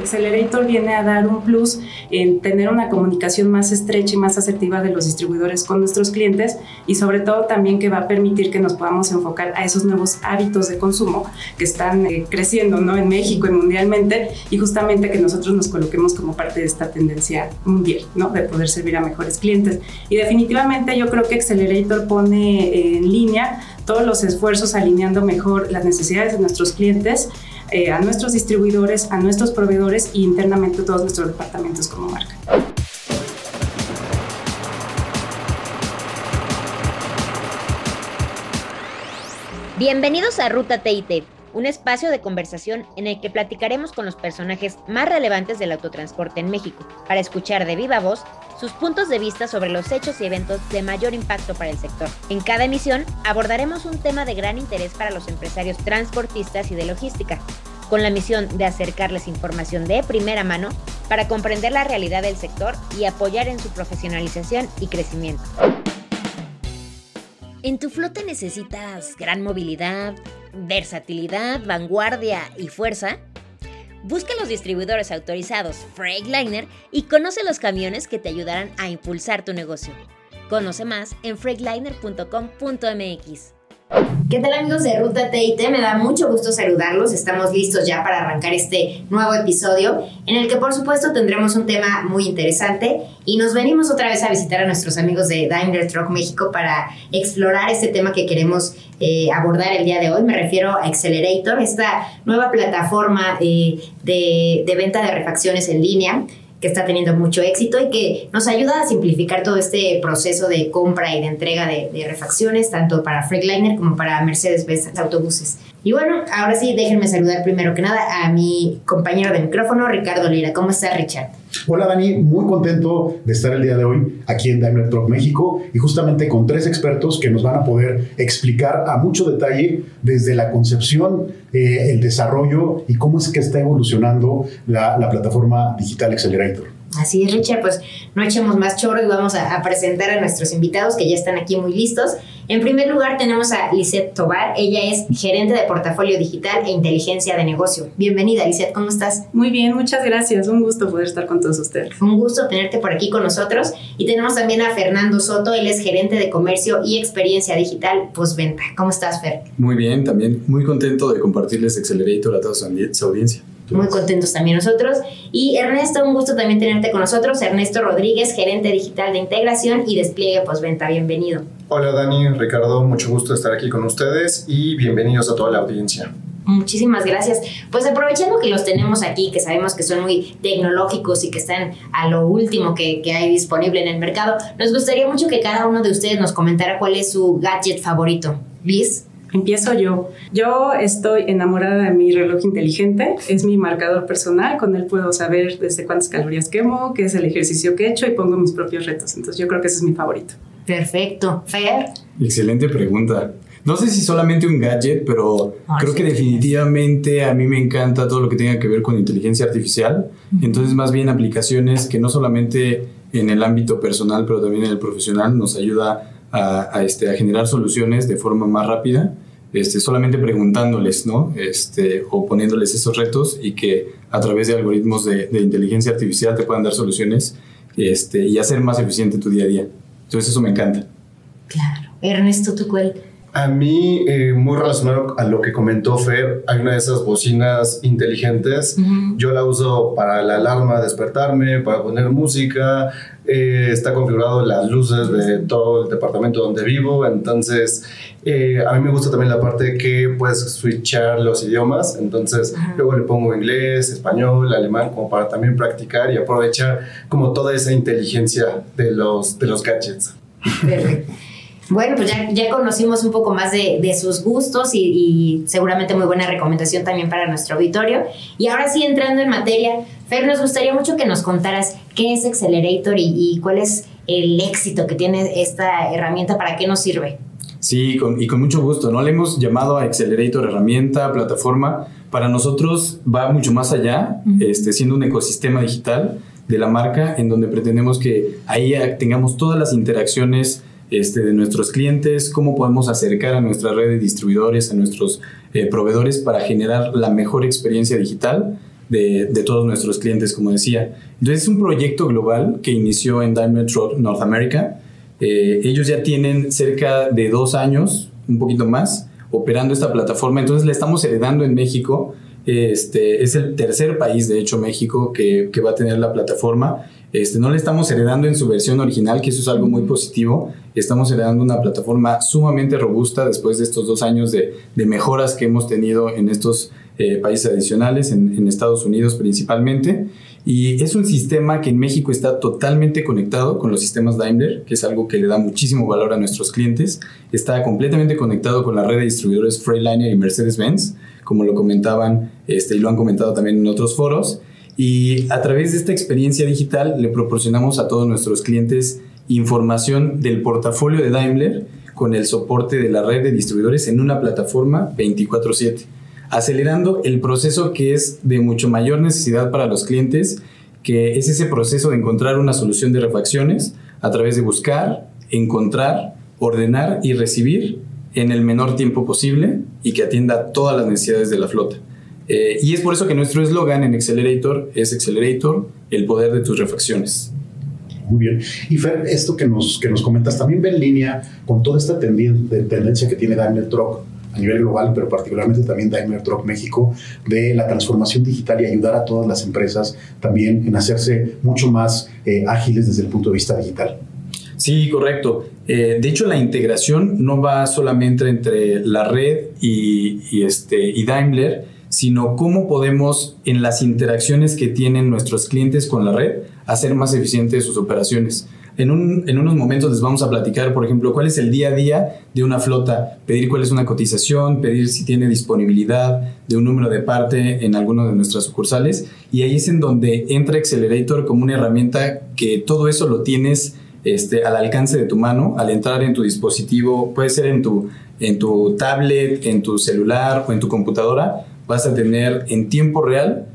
porque Excelerator viene a dar un plus en tener una comunicación más estrecha y más asertiva de los distribuidores con nuestros clientes, y sobre todo también que va a permitir que nos podamos enfocar a esos nuevos hábitos de consumo que están creciendo, ¿no?, en México y mundialmente, y justamente que nosotros nos coloquemos como parte de esta tendencia mundial, ¿no?, de poder servir a mejores clientes. Y definitivamente yo creo que Excelerator pone en línea todos los esfuerzos alineando mejor las necesidades de nuestros clientes, a nuestros distribuidores, a nuestros proveedores y internamente todos nuestros departamentos como marca. Bienvenidos a Ruta TIT, un espacio de conversación en el que platicaremos con los personajes más relevantes del autotransporte en México para escuchar de viva voz sus puntos de vista sobre los hechos y eventos de mayor impacto para el sector. En cada emisión abordaremos un tema de gran interés para los empresarios transportistas y de logística, con la misión de acercarles información de primera mano para comprender la realidad del sector y apoyar en su profesionalización y crecimiento. ¿En tu flota necesitas gran movilidad, versatilidad, vanguardia y fuerza? Busca los distribuidores autorizados Freightliner y conoce los camiones que te ayudarán a impulsar tu negocio. Conoce más en freightliner.com.mx. ¿Qué tal, amigos de Ruta TIT? Me da mucho gusto saludarlos. Estamos listos ya para arrancar este nuevo episodio en el que, por supuesto, tendremos un tema muy interesante y nos venimos otra vez a visitar a nuestros amigos de Daimler Truck México para explorar este tema que queremos abordar el día de hoy. Me refiero a Excelerator, esta nueva plataforma de venta de refacciones en línea que está teniendo mucho éxito y que nos ayuda a simplificar todo este proceso de compra y de entrega de refacciones, tanto para Freightliner como para Mercedes-Benz autobuses. Y bueno, ahora sí, déjenme saludar primero que nada a mi compañero de micrófono, Ricardo Lira. ¿Cómo estás, Richard? Hola, Dani, muy contento de estar el día de hoy aquí en Daimler Truck México y justamente con tres expertos que nos van a poder explicar a mucho detalle desde la concepción, el desarrollo y cómo es que está evolucionando la plataforma digital Excelerator. Así es, Richard, pues no echemos más choro y vamos a presentar a nuestros invitados que ya están aquí muy listos. En primer lugar tenemos a Lisette Tobar. Ella es gerente de portafolio digital e inteligencia de negocio. Bienvenida, Lisette, ¿cómo estás? Muy bien, muchas gracias, un gusto poder estar con todos ustedes. Un gusto tenerte por aquí con nosotros. Y tenemos también a Fernando Soto. Él es gerente de comercio y experiencia digital postventa. ¿Cómo estás, Fer? Muy bien, también muy contento de compartirles Excelerator a toda su audiencia. Muy contentos también nosotros. Y Ernesto, un gusto también tenerte con nosotros. Ernesto Rodríguez, gerente digital de integración y despliegue postventa. Bienvenido. Hola, Dani, Ricardo, mucho gusto estar aquí con ustedes y bienvenidos a toda la audiencia. Muchísimas gracias. Pues aprovechando que los tenemos aquí, que sabemos que son muy tecnológicos y que están a lo último que hay disponible en el mercado, nos gustaría mucho que cada uno de ustedes nos comentara cuál es su gadget favorito. Liz. Empiezo yo. Yo estoy enamorada de mi reloj inteligente. Es mi marcador personal. Con él puedo saber desde cuántas calorías quemo, qué es el ejercicio que he hecho y pongo mis propios retos. Entonces yo creo que ese es mi favorito. Perfecto. Fer. Excelente pregunta. No sé si solamente un gadget, pero creo que definitivamente a mí me encanta todo lo que tenga que ver con inteligencia artificial. Entonces, más bien aplicaciones que no solamente en el ámbito personal, pero también en el profesional nos ayuda a generar soluciones de forma más rápida, solamente preguntándoles, ¿no? O poniéndoles esos retos y que a través de algoritmos de inteligencia artificial te puedan dar soluciones y hacer más eficiente tu día a día. Entonces eso me encanta. Claro. Ernesto, ¿tú cuál? A mí, muy relacionado a lo que comentó Fer, hay una de esas bocinas inteligentes. Uh-huh. Yo la uso para la alarma, despertarme, para poner música. Está configurado las luces de todo el departamento donde vivo. Entonces, a mí me gusta también la parte que puedes switchar los idiomas. Entonces, uh-huh, luego le pongo inglés, español, alemán, como para también practicar y aprovechar como toda esa inteligencia de los gadgets. Perfecto. Bueno, pues ya conocimos un poco más de sus gustos y seguramente muy buena recomendación también para nuestro auditorio. Y ahora sí, entrando en materia, Fer, nos gustaría mucho que nos contaras qué es Excelerator y cuál es el éxito que tiene esta herramienta, para qué nos sirve. Sí, y con mucho gusto, ¿no? Le hemos llamado a Excelerator herramienta, plataforma. Para nosotros va mucho más allá, uh-huh, siendo un ecosistema digital de la marca en donde pretendemos que ahí tengamos todas las interacciones de nuestros clientes, cómo podemos acercar a nuestra red de distribuidores, a nuestros proveedores para generar la mejor experiencia digital de todos nuestros clientes, como decía. Entonces, es un proyecto global que inició en Daimler Truck North America. Ellos ya tienen cerca de 2 años, un poquito más, operando esta plataforma. Entonces, la estamos heredando en México. Es el tercer país, de hecho, México, que va a tener la plataforma. No la estamos heredando en su versión original, que eso es algo muy positivo. Estamos heredando una plataforma sumamente robusta después de estos 2 años de mejoras que hemos tenido en estos países adicionales, en Estados Unidos principalmente. Y es un sistema que en México está totalmente conectado con los sistemas Daimler, que es algo que le da muchísimo valor a nuestros clientes. Está completamente conectado con la red de distribuidores Freightliner y Mercedes-Benz, como lo comentaban y lo han comentado también en otros foros. Y a través de esta experiencia digital le proporcionamos a todos nuestros clientes información del portafolio de Daimler con el soporte de la red de distribuidores en una plataforma 24/7, acelerando el proceso que es de mucho mayor necesidad para los clientes, que es ese proceso de encontrar una solución de refacciones a través de buscar, encontrar, ordenar y recibir en el menor tiempo posible y que atienda todas las necesidades de la flota. Y es por eso que nuestro eslogan en Excelerator es Excelerator, el poder de tus refacciones. Muy bien. Y Fer, esto que nos comentas también va en línea con toda esta tendencia que tiene Daimler Truck a nivel global, pero particularmente también Daimler Truck México, de la transformación digital y ayudar a todas las empresas también en hacerse mucho más ágiles desde el punto de vista digital. Sí, correcto. De hecho, la integración no va solamente entre la red y Daimler, sino cómo podemos, en las interacciones que tienen nuestros clientes con la red, hacer más eficientes sus operaciones. En unos momentos les vamos a platicar, por ejemplo, cuál es el día a día de una flota, pedir cuál es una cotización, pedir si tiene disponibilidad de un número de parte en alguno de nuestras sucursales, y ahí es en donde entra Excelerator como una herramienta que todo eso lo tienes al alcance de tu mano, al entrar en tu dispositivo, puede ser en tu tablet, en tu celular o en tu computadora. Vas a tener en tiempo real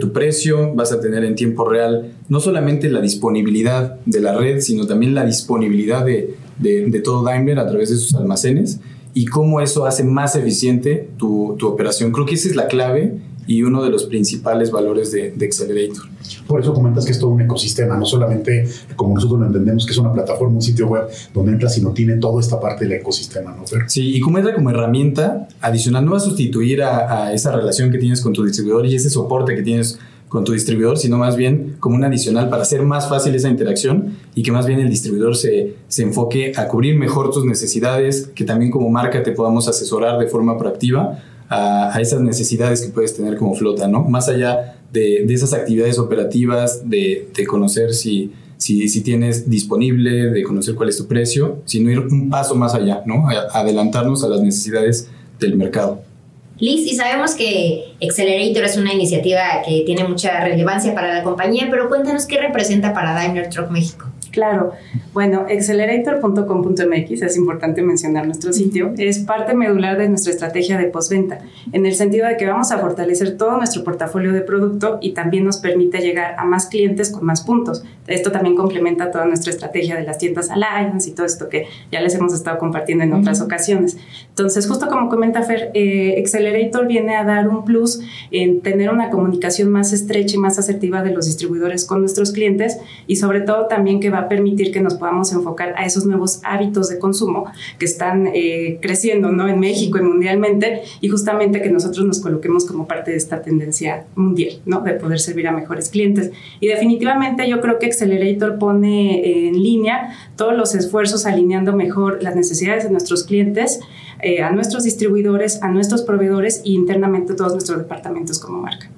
tu precio, vas a tener en tiempo real no solamente la disponibilidad de la red, sino también la disponibilidad de todo Daimler a través de sus almacenes y cómo eso hace más eficiente tu operación. Creo que esa es la clave y uno de los principales valores de Excelerator. Por eso comentas que es todo un ecosistema, no solamente como nosotros lo entendemos, que es una plataforma, un sitio web donde entra, sino tiene toda esta parte del ecosistema, ¿no, Fer? Sí, y como entra como herramienta adicional, no va a sustituir a esa relación que tienes con tu distribuidor y ese soporte que tienes con tu distribuidor, sino más bien como un adicional para hacer más fácil esa interacción y que más bien el distribuidor se enfoque a cubrir mejor tus necesidades, que también como marca te podamos asesorar de forma proactiva a esas necesidades que puedes tener como flota, ¿no? Más allá de esas actividades operativas, de conocer si tienes disponible, de conocer cuál es tu precio, sino ir un paso más allá, ¿no? Adelantarnos a las necesidades del mercado. Liz, y sabemos que Excelerator es una iniciativa que tiene mucha relevancia para la compañía, pero cuéntanos qué representa para Daimler Truck México. Claro, bueno, Excelerator.com.mx, es importante mencionar nuestro sitio, es parte medular de nuestra estrategia de postventa, en el sentido de que vamos a fortalecer todo nuestro portafolio de producto y también nos permite llegar a más clientes con más puntos. Esto también complementa toda nuestra estrategia de las tiendas Alliance y todo esto que ya les hemos estado compartiendo en otras ocasiones. Entonces, justo como comenta Fer, Excelerator viene a dar un plus en tener una comunicación más estrecha y más asertiva de los distribuidores con nuestros clientes y sobre todo también que va a permitir que nos podamos enfocar a esos nuevos hábitos de consumo que están creciendo, ¿no?, en México y mundialmente, y justamente que nosotros nos coloquemos como parte de esta tendencia mundial, ¿no?, de poder servir a mejores clientes. Y definitivamente yo creo que Excelerator pone en línea todos los esfuerzos alineando mejor las necesidades de nuestros clientes, a nuestros distribuidores, a nuestros proveedores y internamente todos nuestros departamentos como marca.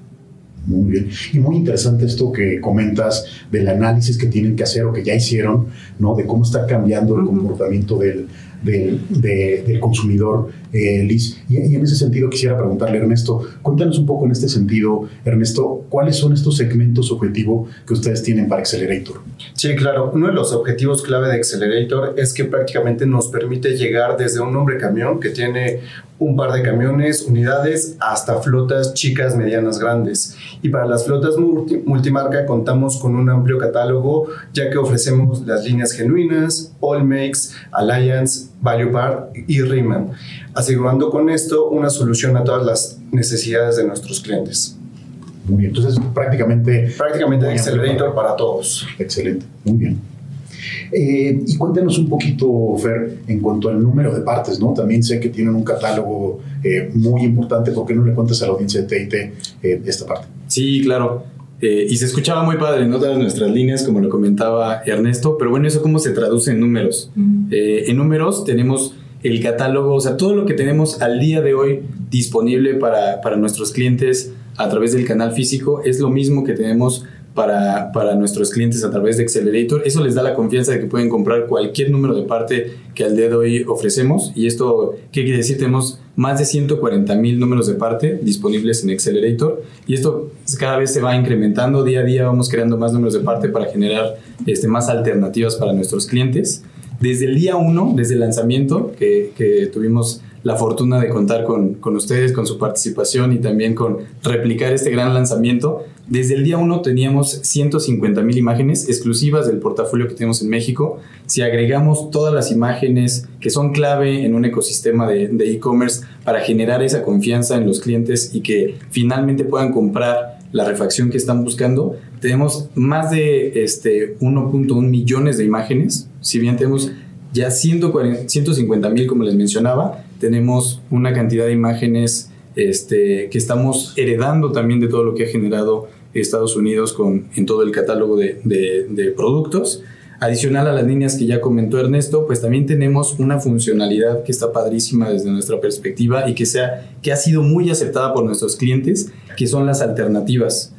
Muy bien. Y muy interesante esto que comentas del análisis que tienen que hacer o que ya hicieron, ¿no?, de cómo está cambiando el comportamiento del consumidor, Liz. Y en ese sentido quisiera preguntarle, Ernesto, cuéntanos un poco en este sentido, Ernesto, ¿cuáles son estos segmentos objetivo que ustedes tienen para Excelerator? Sí, claro. Uno de los objetivos clave de Excelerator es que prácticamente nos permite llegar desde un hombre camión que tiene un par de camiones, unidades, hasta flotas chicas, medianas, grandes. Y para las flotas multimarca contamos con un amplio catálogo, ya que ofrecemos las líneas genuinas, Allmex, Alliance, Value Part y Riemann, asegurando con esto una solución a todas las necesidades de nuestros clientes. Muy bien. Entonces, prácticamente Excelerator para todos. Excelente. Muy bien. Y cuéntanos un poquito, Fer, en cuanto al número de partes, ¿no? También sé que tienen un catálogo muy importante. ¿Por qué no le cuentas a la audiencia de TIT esta parte? Sí, claro. Y se escuchaba muy padre, ¿no? Todas nuestras líneas, como lo comentaba Ernesto. Pero bueno, ¿eso cómo se traduce en números? En números tenemos el catálogo, o sea, todo lo que tenemos al día de hoy disponible para nuestros clientes a través del canal físico es lo mismo que tenemos para nuestros clientes a través de Excelerator. Eso les da la confianza de que pueden comprar cualquier número de parte que al día de hoy ofrecemos. Y esto, ¿qué quiere decir? Tenemos más de 140,000 números de parte disponibles en Excelerator, y esto cada vez se va incrementando. Día a día vamos creando más números de parte para generar más alternativas para nuestros clientes. Desde el día 1, desde el lanzamiento, que tuvimos la fortuna de contar con ustedes, con su participación y también con replicar este gran lanzamiento, desde el día 1 teníamos 150,000 imágenes exclusivas del portafolio que tenemos en México. Si agregamos todas las imágenes que son clave en un ecosistema de e-commerce para generar esa confianza en los clientes y que finalmente puedan comprar la refacción que están buscando, tenemos más de 1.1 millones de imágenes. Si bien tenemos ya 150,000, como les mencionaba, tenemos una cantidad de imágenes que estamos heredando también de todo lo que ha generado Estados Unidos en todo el catálogo de productos. Adicional a las líneas que ya comentó Ernesto, pues también tenemos una funcionalidad que está padrísima desde nuestra perspectiva y que ha sido muy aceptada por nuestros clientes, que son las alternativas.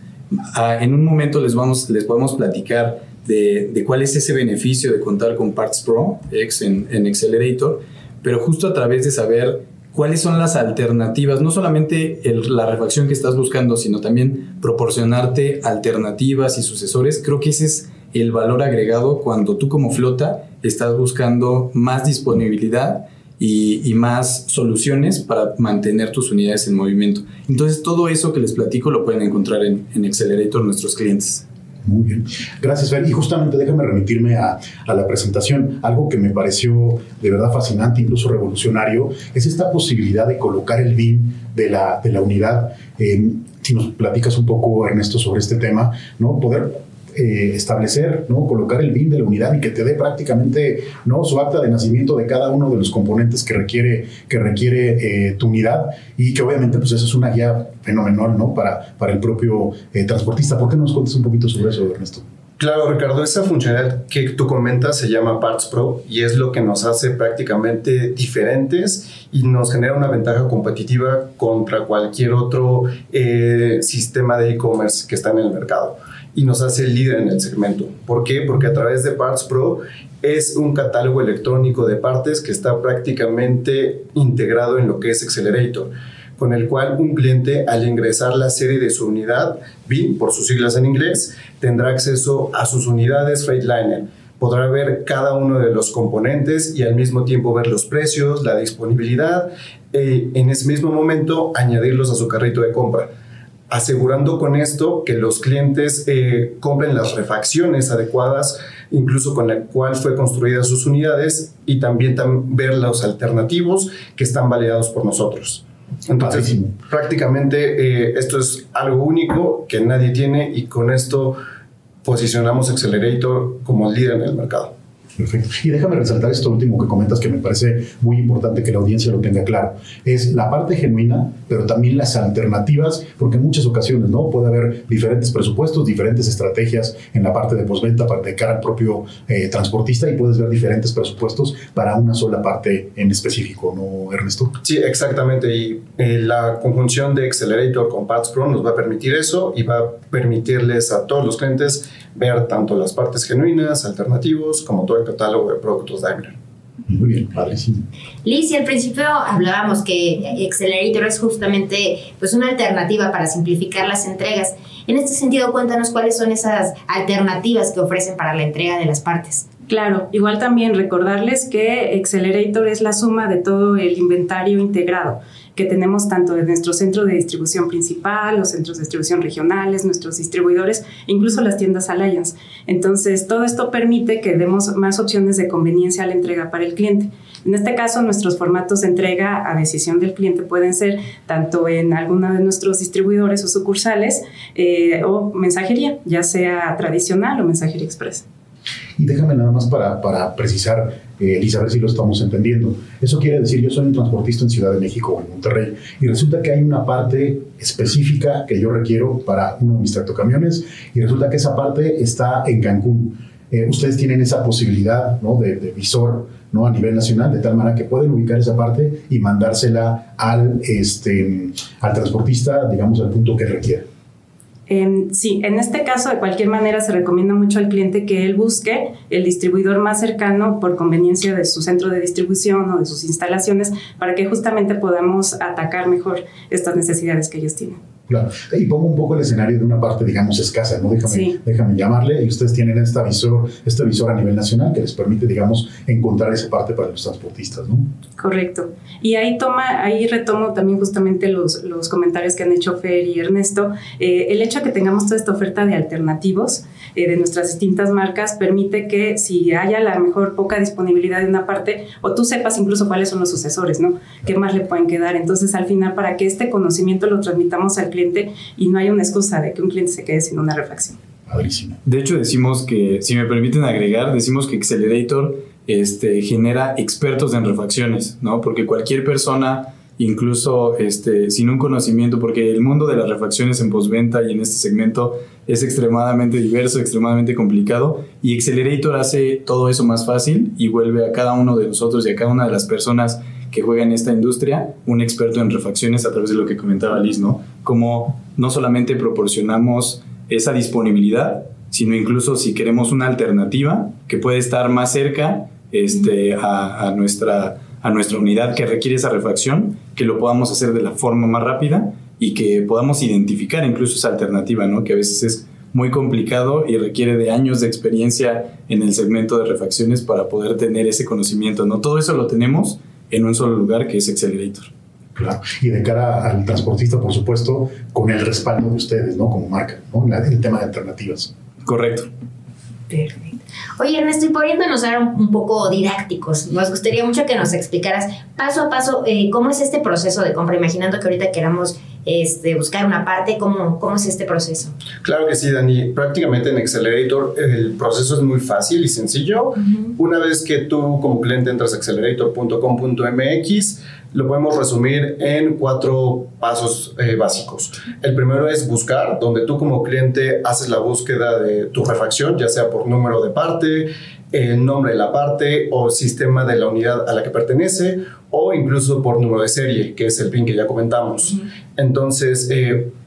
En un momento les podemos platicar de cuál es ese beneficio de contar con PartsPro en Excelerator, pero justo a través de saber cuáles son las alternativas, no solamente la refacción que estás buscando, sino también proporcionarte alternativas y sucesores. Creo que ese es el valor agregado cuando tú como flota estás buscando más disponibilidad y más soluciones para mantener tus unidades en movimiento. Entonces, todo eso que les platico lo pueden encontrar en Excelerator nuestros clientes. Muy bien. Gracias, Fer. Y justamente déjame remitirme a la presentación. Algo que me pareció de verdad fascinante, incluso revolucionario, es esta posibilidad de colocar el BIM de la unidad. Si nos platicas un poco, Ernesto, sobre este tema, ¿no? Poder establecer, ¿no? Colocar el BIM de la unidad y que te dé prácticamente, ¿no?, su acta de nacimiento de cada uno de los componentes que requiere tu unidad, y que obviamente pues eso es una guía fenomenal, ¿no?, para el propio transportista. ¿Por qué no nos cuentas un poquito sobre eso, Ernesto? Claro, Ricardo, esa funcionalidad que tú comentas se llama PartsPro y es lo que nos hace prácticamente diferentes y nos genera una ventaja competitiva contra cualquier otro sistema de e-commerce que está en el mercado. Y nos hace líder en el segmento. ¿Por qué? Porque a través de PartsPro es un catálogo electrónico de partes que está prácticamente integrado en lo que es Excelerator, con el cual un cliente, al ingresar la serie de su unidad, BIM por sus siglas en inglés, tendrá acceso a sus unidades Freightliner. Podrá ver cada uno de los componentes y al mismo tiempo ver los precios, la disponibilidad, en ese mismo momento añadirlos a su carrito de compra, asegurando con esto que los clientes compren las refacciones adecuadas, incluso con la cual fue construida sus unidades, y también ver los alternativos que están validados por nosotros. Entonces, padrísimo. Prácticamente esto es algo único que nadie tiene, y con esto posicionamos Excelerator como líder en el mercado. Perfecto. Y déjame resaltar esto último que comentas, que me parece muy importante que la audiencia lo tenga claro. Es la parte genuina, pero también las alternativas, porque en muchas ocasiones, ¿no?, puede haber diferentes presupuestos, diferentes estrategias en la parte de postventa de cara al propio transportista, y puedes ver diferentes presupuestos para una sola parte en específico, ¿no, Ernesto? Sí, exactamente. Y la conjunción de Excelerator con PartsPro nos va a permitir eso, y va a permitirles a todos los clientes ver tanto las partes genuinas, alternativos, como todo el catálogo de productos Daimler. Muy bien, padrísimo. Liz, y al principio hablábamos que Excelerator es justamente pues una alternativa para simplificar las entregas. En este sentido, cuéntanos cuáles son esas alternativas que ofrecen para la entrega de las partes. Claro, igual también recordarles que Excelerator es la suma de todo el inventario integrado que tenemos, tanto de nuestro centro de distribución principal, los centros de distribución regionales, nuestros distribuidores, incluso las tiendas Alliance. Entonces, todo esto permite que demos más opciones de conveniencia a la entrega para el cliente. En este caso, nuestros formatos de entrega a decisión del cliente pueden ser tanto en alguna de nuestros distribuidores o sucursales o mensajería, ya sea tradicional o mensajería express. Y déjame nada más para precisar, Elisa, a ver si lo estamos entendiendo. Eso quiere decir, yo soy un transportista en Ciudad de México o en Monterrey y resulta que hay una parte específica que yo requiero para uno de mis tractocamiones y resulta que esa parte está en Cancún. Ustedes tienen esa posibilidad, ¿no?, de visor, ¿no?, a nivel nacional, de tal manera que pueden ubicar esa parte y mandársela al transportista, digamos, al punto que requiera. Sí, en este caso, de cualquier manera, se recomienda mucho al cliente que él busque el distribuidor más cercano por conveniencia de su centro de distribución o de sus instalaciones para que justamente podamos atacar mejor estas necesidades que ellos tienen. Claro, y pongo un poco el escenario de una parte, digamos, escasa, ¿no? Déjame llamarle, y ustedes tienen este visor a nivel nacional que les permite, digamos, encontrar esa parte para los transportistas, ¿no? Correcto. Y ahí retomo también justamente los comentarios que han hecho Fer y Ernesto. El hecho de que tengamos toda esta oferta de alternativos de nuestras distintas marcas permite que si haya la mejor poca disponibilidad de una parte, o tú sepas incluso cuáles son los sucesores, ¿no? ¿Qué más le pueden quedar? Entonces, al final, para que este conocimiento lo transmitamos al cliente y no hay una excusa de que un cliente se quede sin una refacción. Padrísimo. De hecho, decimos que, si me permiten agregar, decimos que Excelerator genera expertos en refacciones, ¿no? Porque cualquier persona, incluso sin un conocimiento, porque el mundo de las refacciones en postventa y en este segmento es extremadamente diverso, extremadamente complicado, y Excelerator hace todo eso más fácil y vuelve a cada uno de nosotros y a cada una de las personas que juega en esta industria un experto en refacciones, a través de lo que comentaba Liz, ¿no? Como no solamente proporcionamos esa disponibilidad, sino incluso si queremos una alternativa que puede estar más cerca a nuestra unidad que requiere esa refacción, que lo podamos hacer de la forma más rápida y que podamos identificar incluso esa alternativa, ¿no? Que a veces es muy complicado y requiere de años de experiencia en el segmento de refacciones para poder tener ese conocimiento, ¿no? Todo eso lo tenemos en un solo lugar, que es Excelerator. Claro, y de cara al transportista, por supuesto, con el respaldo de ustedes, ¿no?, como marca, ¿no?, el tema de alternativas. Correcto. Perfecto. Oye, Ernesto, y poniéndonos ahora un poco didácticos, nos gustaría mucho que nos explicaras paso a paso cómo es este proceso de compra, imaginando que ahorita queramos buscar una parte, ¿cómo es este proceso? Claro que sí, Dani. Prácticamente en Excelerator el proceso es muy fácil y sencillo. Uh-huh. Una vez que tú como cliente entras a Excelerator.com.mx, lo podemos resumir en 4 pasos básicos. El primero es buscar, donde tú como cliente haces la búsqueda de tu refacción, ya sea por número de parte, el nombre de la parte o sistema de la unidad a la que pertenece, o incluso por número de serie, que es el PIN que ya comentamos. Entonces,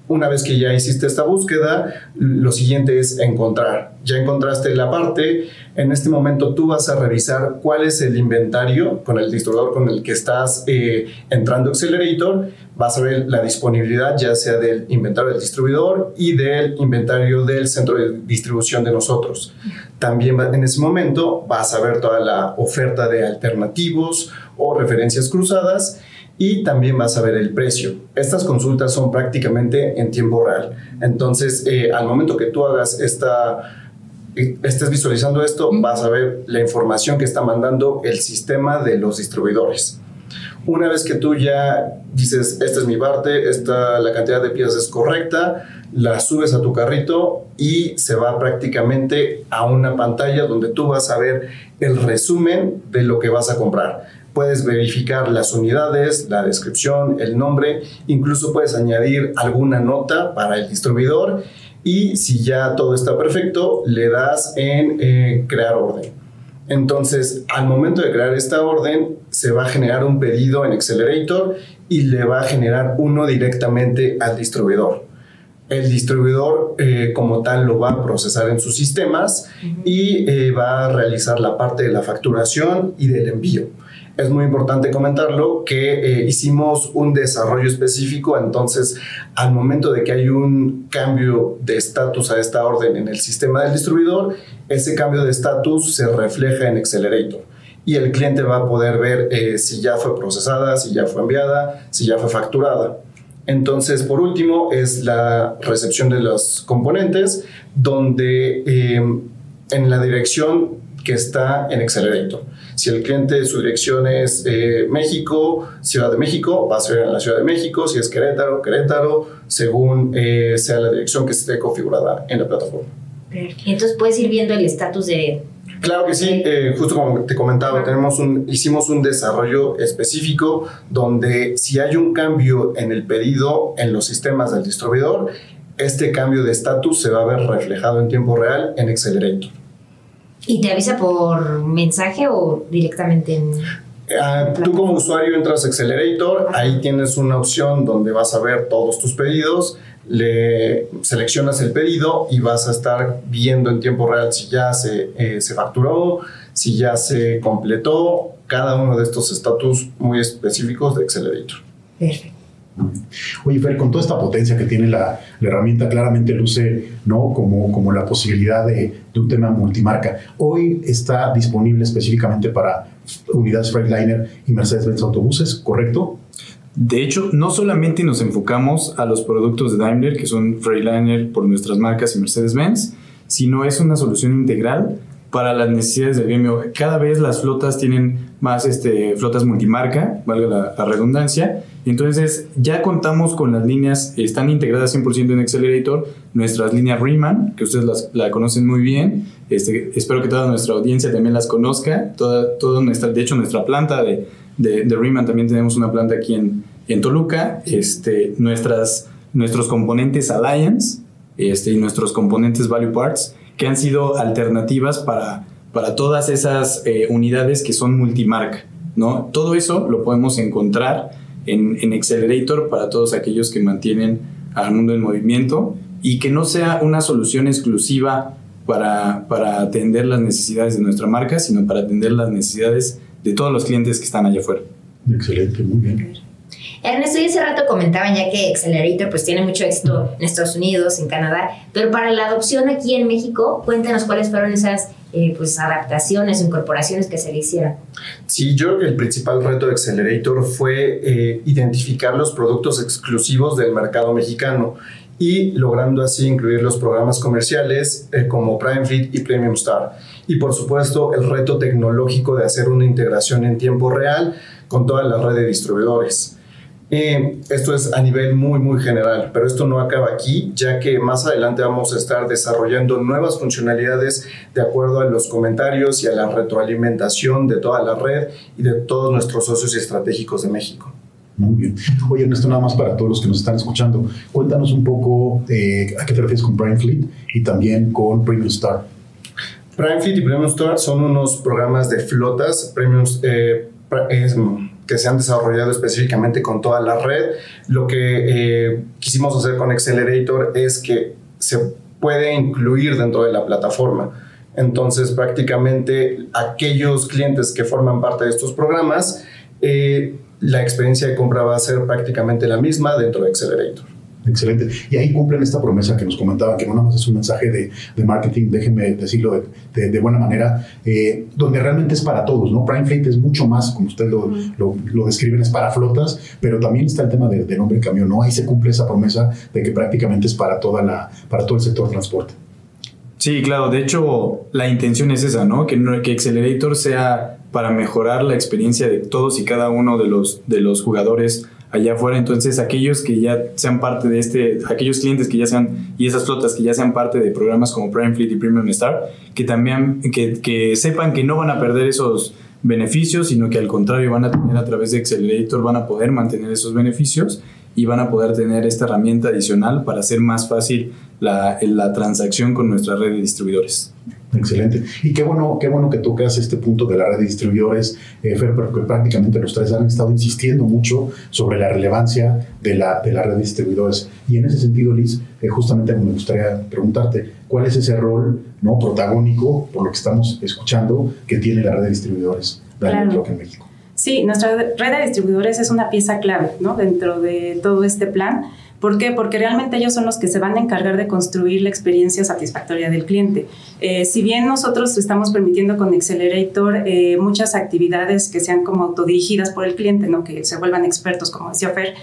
una vez que ya hiciste esta búsqueda, lo siguiente es encontrar. Ya encontraste la parte, en este momento tú vas a revisar cuál es el inventario con el distribuidor con el que estás entrando a Excelerator. Vas a ver la disponibilidad ya sea del inventario del distribuidor y del inventario del centro de distribución de nosotros. También en ese momento vas a ver toda la oferta de alternativos o referencias cruzadas. Y también vas a ver el precio. Estas consultas son prácticamente en tiempo real. Entonces, al momento que tú hagas estés visualizando esto, vas a ver la información que está mandando el sistema de los distribuidores. Una vez que tú ya dices, esta es mi parte, la cantidad de piezas es correcta, la subes a tu carrito y se va prácticamente a una pantalla donde tú vas a ver el resumen de lo que vas a comprar. Puedes verificar las unidades, la descripción, el nombre, incluso puedes añadir alguna nota para el distribuidor y si ya todo está perfecto, le das en crear orden. Entonces, al momento de crear esta orden, se va a generar un pedido en Excelerator y le va a generar uno directamente al distribuidor. El distribuidor como tal lo va a procesar en sus sistemas y va a realizar la parte de la facturación y del envío. Es muy importante comentarlo que hicimos un desarrollo específico, entonces al momento de que hay un cambio de estatus a esta orden en el sistema del distribuidor, ese cambio de estatus se refleja en Excelerator y el cliente va a poder ver si ya fue procesada, si ya fue enviada, si ya fue facturada. Entonces, por último, es la recepción de los componentes, donde en la dirección que está en Excelerator. Si el cliente, su dirección es México, Ciudad de México, va a ser en la Ciudad de México. Si es Querétaro, Querétaro, según sea la dirección que esté configurada en la plataforma. Entonces puedes ir viendo el estatus de... Claro que sí, justo como te comentaba, hicimos un desarrollo específico donde si hay un cambio en el pedido en los sistemas del distribuidor, este cambio de estatus se va a ver reflejado en tiempo real en Excelerator. ¿Y te avisa por mensaje o directamente en...? Tú como usuario entras a Excelerator, ahí tienes una opción donde vas a ver todos tus pedidos, le seleccionas el pedido y vas a estar viendo en tiempo real si ya se facturó, si ya se completó, cada uno de estos estatus muy específicos de Excelerator. Perfecto. Oye, Fer, con toda esta potencia que tiene la herramienta, claramente luce, ¿no?, como la posibilidad de un tema multimarca. Hoy está disponible específicamente para unidades Freightliner y Mercedes-Benz Autobuses, ¿correcto? De hecho, no solamente nos enfocamos a los productos de Daimler, que son Freightliner por nuestras marcas y Mercedes-Benz, sino es una solución integral para las necesidades del gremio. Cada vez las flotas tienen más flotas multimarca, valga la redundancia. Entonces ya contamos con las líneas, están integradas 100% en Excelerator, nuestras líneas Riemann, que ustedes la conocen muy bien. Espero que toda nuestra audiencia también las conozca. De hecho, nuestra planta de Riemann, también tenemos una planta aquí en Toluca. Nuestros componentes Alliance y nuestros componentes Value Parts, que han sido alternativas para todas esas unidades que son multimarca, ¿no? Todo eso lo podemos encontrar en Excelerator para todos aquellos que mantienen al mundo en movimiento y que no sea una solución exclusiva para atender las necesidades de nuestra marca, sino para atender las necesidades de todos los clientes que están allá afuera. Excelente, muy bien. Ernesto, y hace rato comentaban ya que Excelerator pues tiene mucho éxito en Estados Unidos, en Canadá, pero para la adopción aquí en México, cuéntanos cuáles fueron esas adaptaciones, incorporaciones que se le hicieron. Sí, yo creo que el principal reto de Excelerator fue identificar los productos exclusivos del mercado mexicano y logrando así incluir los programas comerciales como PrimeFit y Premium Star. Y por supuesto el reto tecnológico de hacer una integración en tiempo real con toda la red de distribuidores. Esto es a nivel muy muy general, pero esto no acaba aquí, ya que más adelante vamos a estar desarrollando nuevas funcionalidades de acuerdo a los comentarios y a la retroalimentación de toda la red y de todos nuestros socios estratégicos de México. Muy bien. Oye, Ernesto, nada más para todos los que nos están escuchando, cuéntanos un poco a qué te refieres con PrimeFleet y también con Premium Star. PrimeFleet y Premium Star son unos programas de flotas que se han desarrollado específicamente con toda la red. Lo que quisimos hacer con Excelerator es que se puede incluir dentro de la plataforma. Entonces, prácticamente aquellos clientes que forman parte de estos programas, la experiencia de compra va a ser prácticamente la misma dentro de Excelerator. Excelente. Y ahí cumplen esta promesa que nos comentaba, que no nada más es un mensaje de marketing, déjenme decirlo de buena manera, donde realmente es para todos, ¿no? PrimeFleet es mucho más, como ustedes lo describen, es para flotas, pero también está el tema de nombre de camión, ¿no? Ahí se cumple esa promesa de que prácticamente es para todo el sector transporte. Sí, claro. De hecho, la intención es esa, ¿no? Que Excelerator sea para mejorar la experiencia de todos y cada uno de los jugadores allá afuera. Entonces, aquellos que ya sean parte de aquellos clientes que ya sean, y esas flotas que ya sean parte de programas como PrimeFleet y Premium Star, que también que sepan que no van a perder esos beneficios, sino que al contrario van a tener, a través de Excelerator, van a poder mantener esos beneficios y van a poder tener esta herramienta adicional para hacer más fácil la transacción con nuestra red de distribuidores. Excelente. Y qué bueno que tocas este punto de la red de distribuidores, Fer, porque prácticamente los tres han estado insistiendo mucho sobre la relevancia de la red de distribuidores. Y en ese sentido, Liz, justamente me gustaría preguntarte, ¿cuál es ese rol, ¿no?, protagónico, por lo que estamos escuchando, que tiene la red de distribuidores de Daimler Truck en México? Sí, nuestra red de distribuidores es una pieza clave, ¿no?, dentro de todo este plan, ¿Por qué? Porque realmente ellos son los que se van a encargar de construir la experiencia satisfactoria del cliente. Si bien nosotros estamos permitiendo con Excelerator muchas actividades que sean como autodirigidas por el cliente, ¿no? Que se vuelvan expertos, como decía Fer,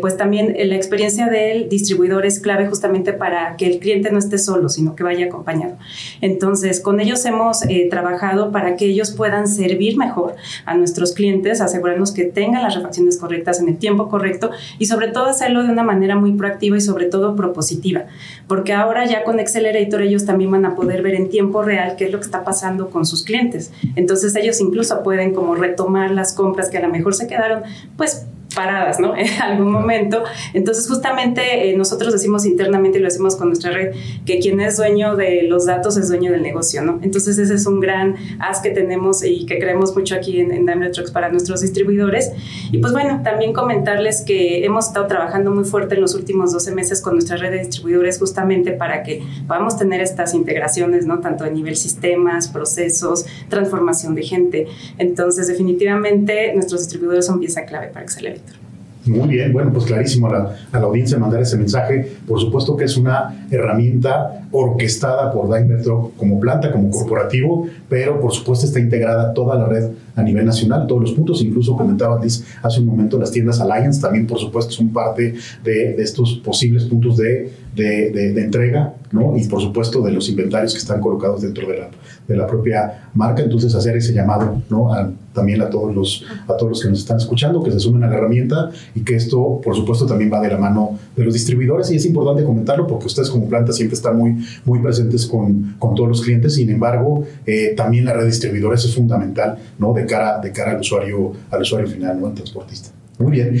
pues también la experiencia del distribuidor es clave justamente para que el cliente no esté solo, sino que vaya acompañado. Entonces, con ellos hemos trabajado para que ellos puedan servir mejor a nuestros clientes, asegurarnos que tengan las refacciones correctas en el tiempo correcto y sobre todo hacerlo de una manera muy proactiva y sobre todo propositiva, porque ahora ya con Excelerator ellos también van a poder ver en tiempo real qué es lo que está pasando con sus clientes. Entonces ellos incluso pueden como retomar las compras que a lo mejor se quedaron pues paradas, ¿no? En algún momento. Entonces justamente nosotros decimos internamente y lo hacemos con nuestra red que quien es dueño de los datos es dueño del negocio, ¿no? Entonces ese es un gran as que tenemos y que creemos mucho aquí en Daimler Trucks para nuestros distribuidores. Y pues bueno, también comentarles que hemos estado trabajando muy fuerte en los últimos 12 meses con nuestra red de distribuidores justamente para que podamos tener estas integraciones, ¿no? Tanto a nivel sistemas, procesos, transformación de gente. Entonces definitivamente nuestros distribuidores son pieza clave para Excelerator. Muy bien, bueno, pues clarísimo a la audiencia mandar ese mensaje. Por supuesto que es una herramienta orquestada por Daimler Truck como planta, como corporativo, pero por supuesto está integrada toda la red a nivel nacional, todos los puntos. Incluso comentaba Liz hace un momento, las tiendas Alliance también, por supuesto, son parte de estos posibles puntos de entrega, ¿no? Y por supuesto de los inventarios que están colocados dentro de la propia marca. Entonces hacer ese llamado, ¿no? También a todos los que nos están escuchando, que se sumen a la herramienta y que esto, por supuesto, también va de la mano de los distribuidores. Y es importante comentarlo porque ustedes como planta siempre están muy, muy presentes con todos los clientes. Sin embargo, también la red de distribuidores es fundamental, ¿no? De cara al usuario final, ¿no? Al transportista. Muy bien.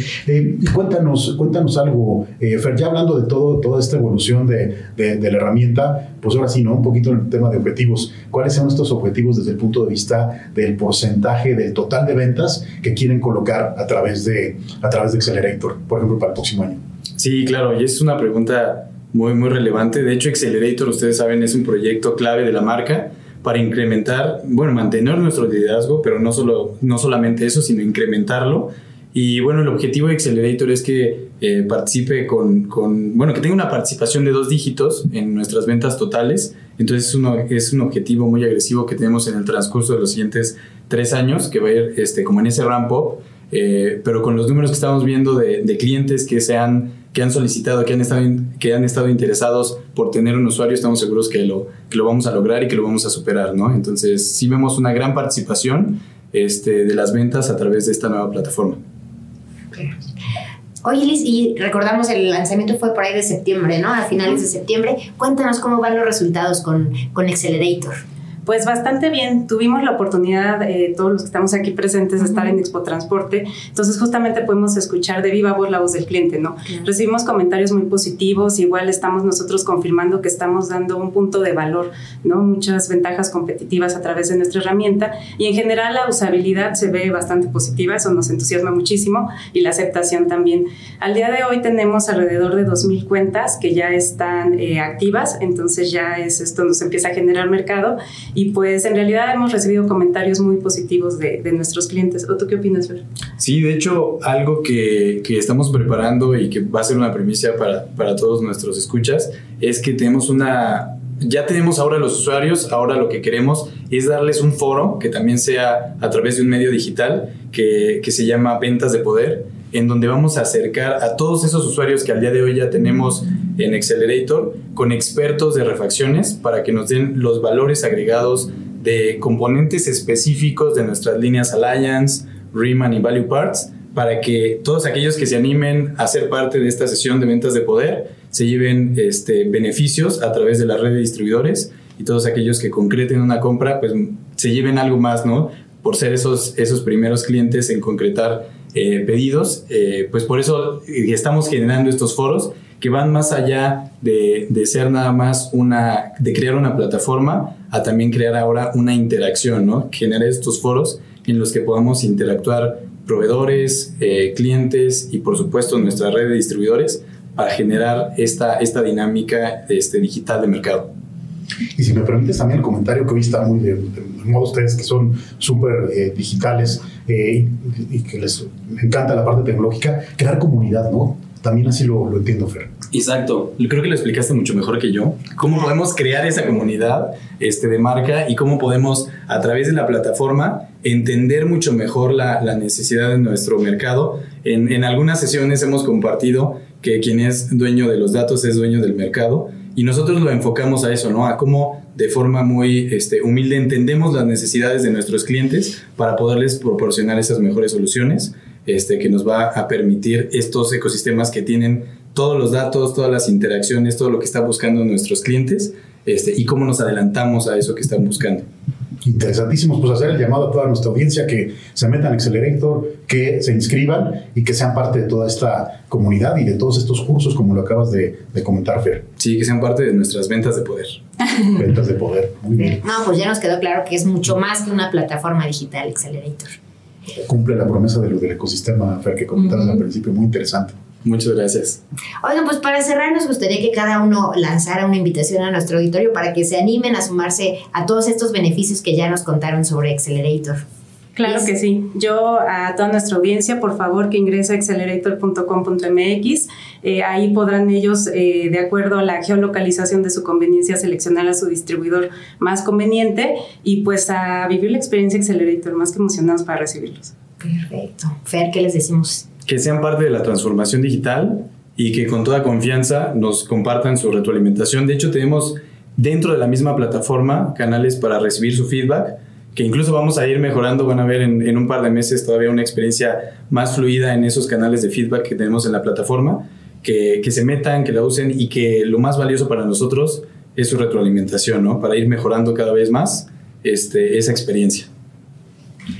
Cuéntanos algo, Fer, ya hablando de toda esta evolución de la herramienta, pues ahora sí, ¿no? Un poquito en el tema de objetivos. ¿Cuáles son estos objetivos desde el punto de vista del porcentaje del total de ventas que quieren colocar a través de Excelerator, por ejemplo, para el próximo año? Sí, claro, y es una pregunta muy, muy relevante. De hecho, Excelerator, ustedes saben, es un proyecto clave de la marca para incrementar, bueno, mantener nuestro liderazgo, pero no solamente eso, sino incrementarlo. Y bueno, el objetivo de Excelerator es que participe que tenga una participación de 2 dígitos en nuestras ventas totales. Entonces es un objetivo muy agresivo que tenemos en el transcurso de los siguientes 3 años, que va a ir como en ese ramp up, pero con los números que estamos viendo de clientes que han solicitado, que han estado interesados por tener un usuario, estamos seguros que lo vamos a lograr y que lo vamos a superar, ¿no? Entonces sí vemos una gran participación de las ventas a través de esta nueva plataforma. Oye, Liz, y recordamos el lanzamiento fue por ahí de septiembre, ¿no? A finales de septiembre. Cuéntanos cómo van los resultados con Excelerator. Pues bastante bien. Tuvimos la oportunidad, todos los que estamos aquí presentes, de estar en Expo Transporte. Entonces, justamente podemos escuchar de viva voz la voz del cliente, ¿no? Claro. Recibimos comentarios muy positivos. Igual estamos nosotros confirmando que estamos dando un punto de valor, ¿no? Muchas ventajas competitivas a través de nuestra herramienta. Y en general, la usabilidad se ve bastante positiva. Eso nos entusiasma muchísimo. Y la aceptación también. Al día de hoy tenemos alrededor de 2,000 cuentas que ya están activas. Entonces, ya es esto nos empieza a generar mercado. Y pues en realidad hemos recibido comentarios muy positivos de nuestros clientes. ¿O tú qué opinas, Fer? Sí, de hecho, algo que estamos preparando y que va a ser una premisa para todos nuestros escuchas es que ya tenemos ahora los usuarios, ahora lo que queremos es darles un foro que también sea a través de un medio digital que se llama Ventas de Poder, en donde vamos a acercar a todos esos usuarios que al día de hoy ya tenemos en Excelerator con expertos de refacciones para que nos den los valores agregados de componentes específicos de nuestras líneas Alliance, Riemann y Value Parts, para que todos aquellos que se animen a ser parte de esta sesión de Ventas de Poder se lleven beneficios a través de la red de distribuidores, y todos aquellos que concreten una compra pues se lleven algo más, ¿no? Por ser esos primeros clientes en concretar pedidos, pues por eso estamos generando estos foros que van más allá de ser nada más de crear una plataforma a también crear ahora una interacción, ¿no? Generar estos foros en los que podamos interactuar proveedores, clientes y por supuesto nuestra red de distribuidores para generar esta dinámica digital de mercado. Y si me permites también el comentario que hoy está muy de modo ustedes que son súper digitales y que les encanta la parte tecnológica, crear comunidad, ¿no? También así lo entiendo, Fer. Exacto. Creo que lo explicaste mucho mejor que yo. Cómo podemos crear esa comunidad de marca y cómo podemos, a través de la plataforma, entender mucho mejor la necesidad de nuestro mercado. En algunas sesiones hemos compartido que quien es dueño de los datos es dueño del mercado. Y nosotros lo enfocamos a eso, ¿no? A cómo de forma muy humilde entendemos las necesidades de nuestros clientes para poderles proporcionar esas mejores soluciones que nos va a permitir estos ecosistemas que tienen todos los datos, todas las interacciones, todo lo que están buscando nuestros clientes y cómo nos adelantamos a eso que están buscando. Interesantísimos, pues hacer el llamado a toda nuestra audiencia que se metan a Excelerator, que se inscriban y que sean parte de toda esta comunidad y de todos estos cursos, como lo acabas de comentar, Fer. Sí, que sean parte de nuestras ventas de poder. Ventas de poder, muy bien. No, pues ya nos quedó claro que es mucho más que una plataforma digital, Excelerator. Cumple la promesa de lo del ecosistema, Fer, que comentaron al principio, muy interesante. Muchas gracias. Oigan, pues para cerrar nos gustaría que cada uno lanzara una invitación a nuestro auditorio para que se animen a sumarse a todos estos beneficios que ya nos contaron sobre Excelerator. Claro que sí. Yo a toda nuestra audiencia, por favor, que ingrese a excelerator.com.mx. Ahí podrán ellos, de acuerdo a la geolocalización de su conveniencia, seleccionar a su distribuidor más conveniente y pues a vivir la experiencia Excelerator, más que emocionados para recibirlos. Perfecto. Fer, ¿qué les decimos? Que sean parte de la transformación digital y que con toda confianza nos compartan su retroalimentación. De hecho, tenemos dentro de la misma plataforma canales para recibir su feedback, que incluso vamos a ir mejorando. Van a ver en un par de meses todavía una experiencia más fluida en esos canales de feedback que tenemos en la plataforma, que se metan, que la usen y que lo más valioso para nosotros es su retroalimentación, ¿no? Para ir mejorando cada vez más esa experiencia.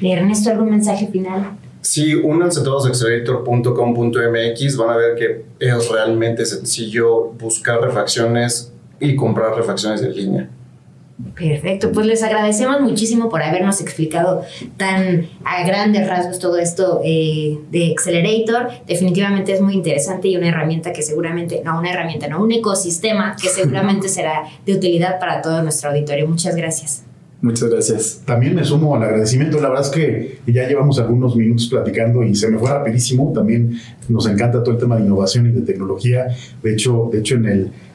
Ernesto, ¿algún mensaje final? Sí, únanse todos a Excelerator.com.mx. Van a ver que es realmente sencillo buscar refacciones y comprar refacciones en línea. Perfecto, pues les agradecemos muchísimo por habernos explicado tan a grandes rasgos todo esto de Excelerator. Definitivamente es muy interesante y un ecosistema que seguramente será de utilidad para todo nuestro auditorio. Muchas gracias. Muchas gracias. También me sumo al agradecimiento. La verdad es que ya llevamos algunos minutos platicando y se me fue rapidísimo. También nos encanta todo el tema de innovación y de tecnología. De hecho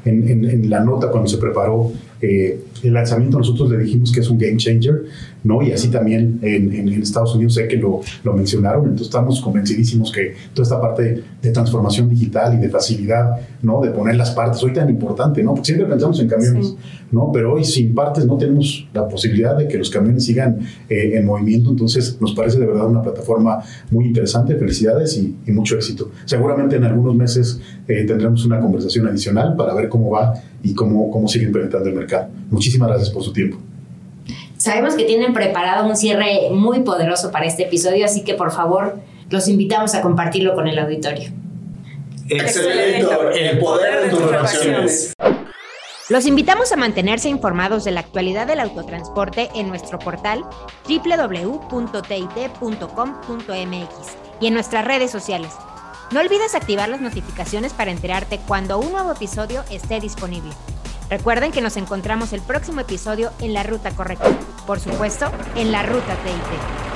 en la nota cuando se preparó el lanzamiento, nosotros le dijimos que es un game changer, ¿no? Y así también en Estados Unidos sé que lo mencionaron. Entonces estamos convencidísimos que toda esta parte de transformación digital y de facilidad, ¿no? De poner las partes, hoy tan importante, ¿no? Porque siempre pensamos en camiones, sí, ¿no? Pero hoy sin partes no tenemos la posibilidad de que los camiones sigan en movimiento. Entonces nos parece de verdad una plataforma muy interesante. Felicidades y mucho éxito. Seguramente en algunos meses tendremos una conversación adicional para ver cómo va y cómo sigue implementando el mercado. Muchísimas gracias por su tiempo. Sabemos que tienen preparado un cierre muy poderoso para este episodio, así que por favor los invitamos a compartirlo con el auditorio. Excelerator, el poder de tus relaciones. Los invitamos a mantenerse informados de la actualidad del autotransporte en nuestro portal www.tit.com.mx y en nuestras redes sociales. No olvides activar las notificaciones para enterarte cuando un nuevo episodio esté disponible. Recuerden que nos encontramos el próximo episodio en la ruta correcta, por supuesto, en la Ruta TIT.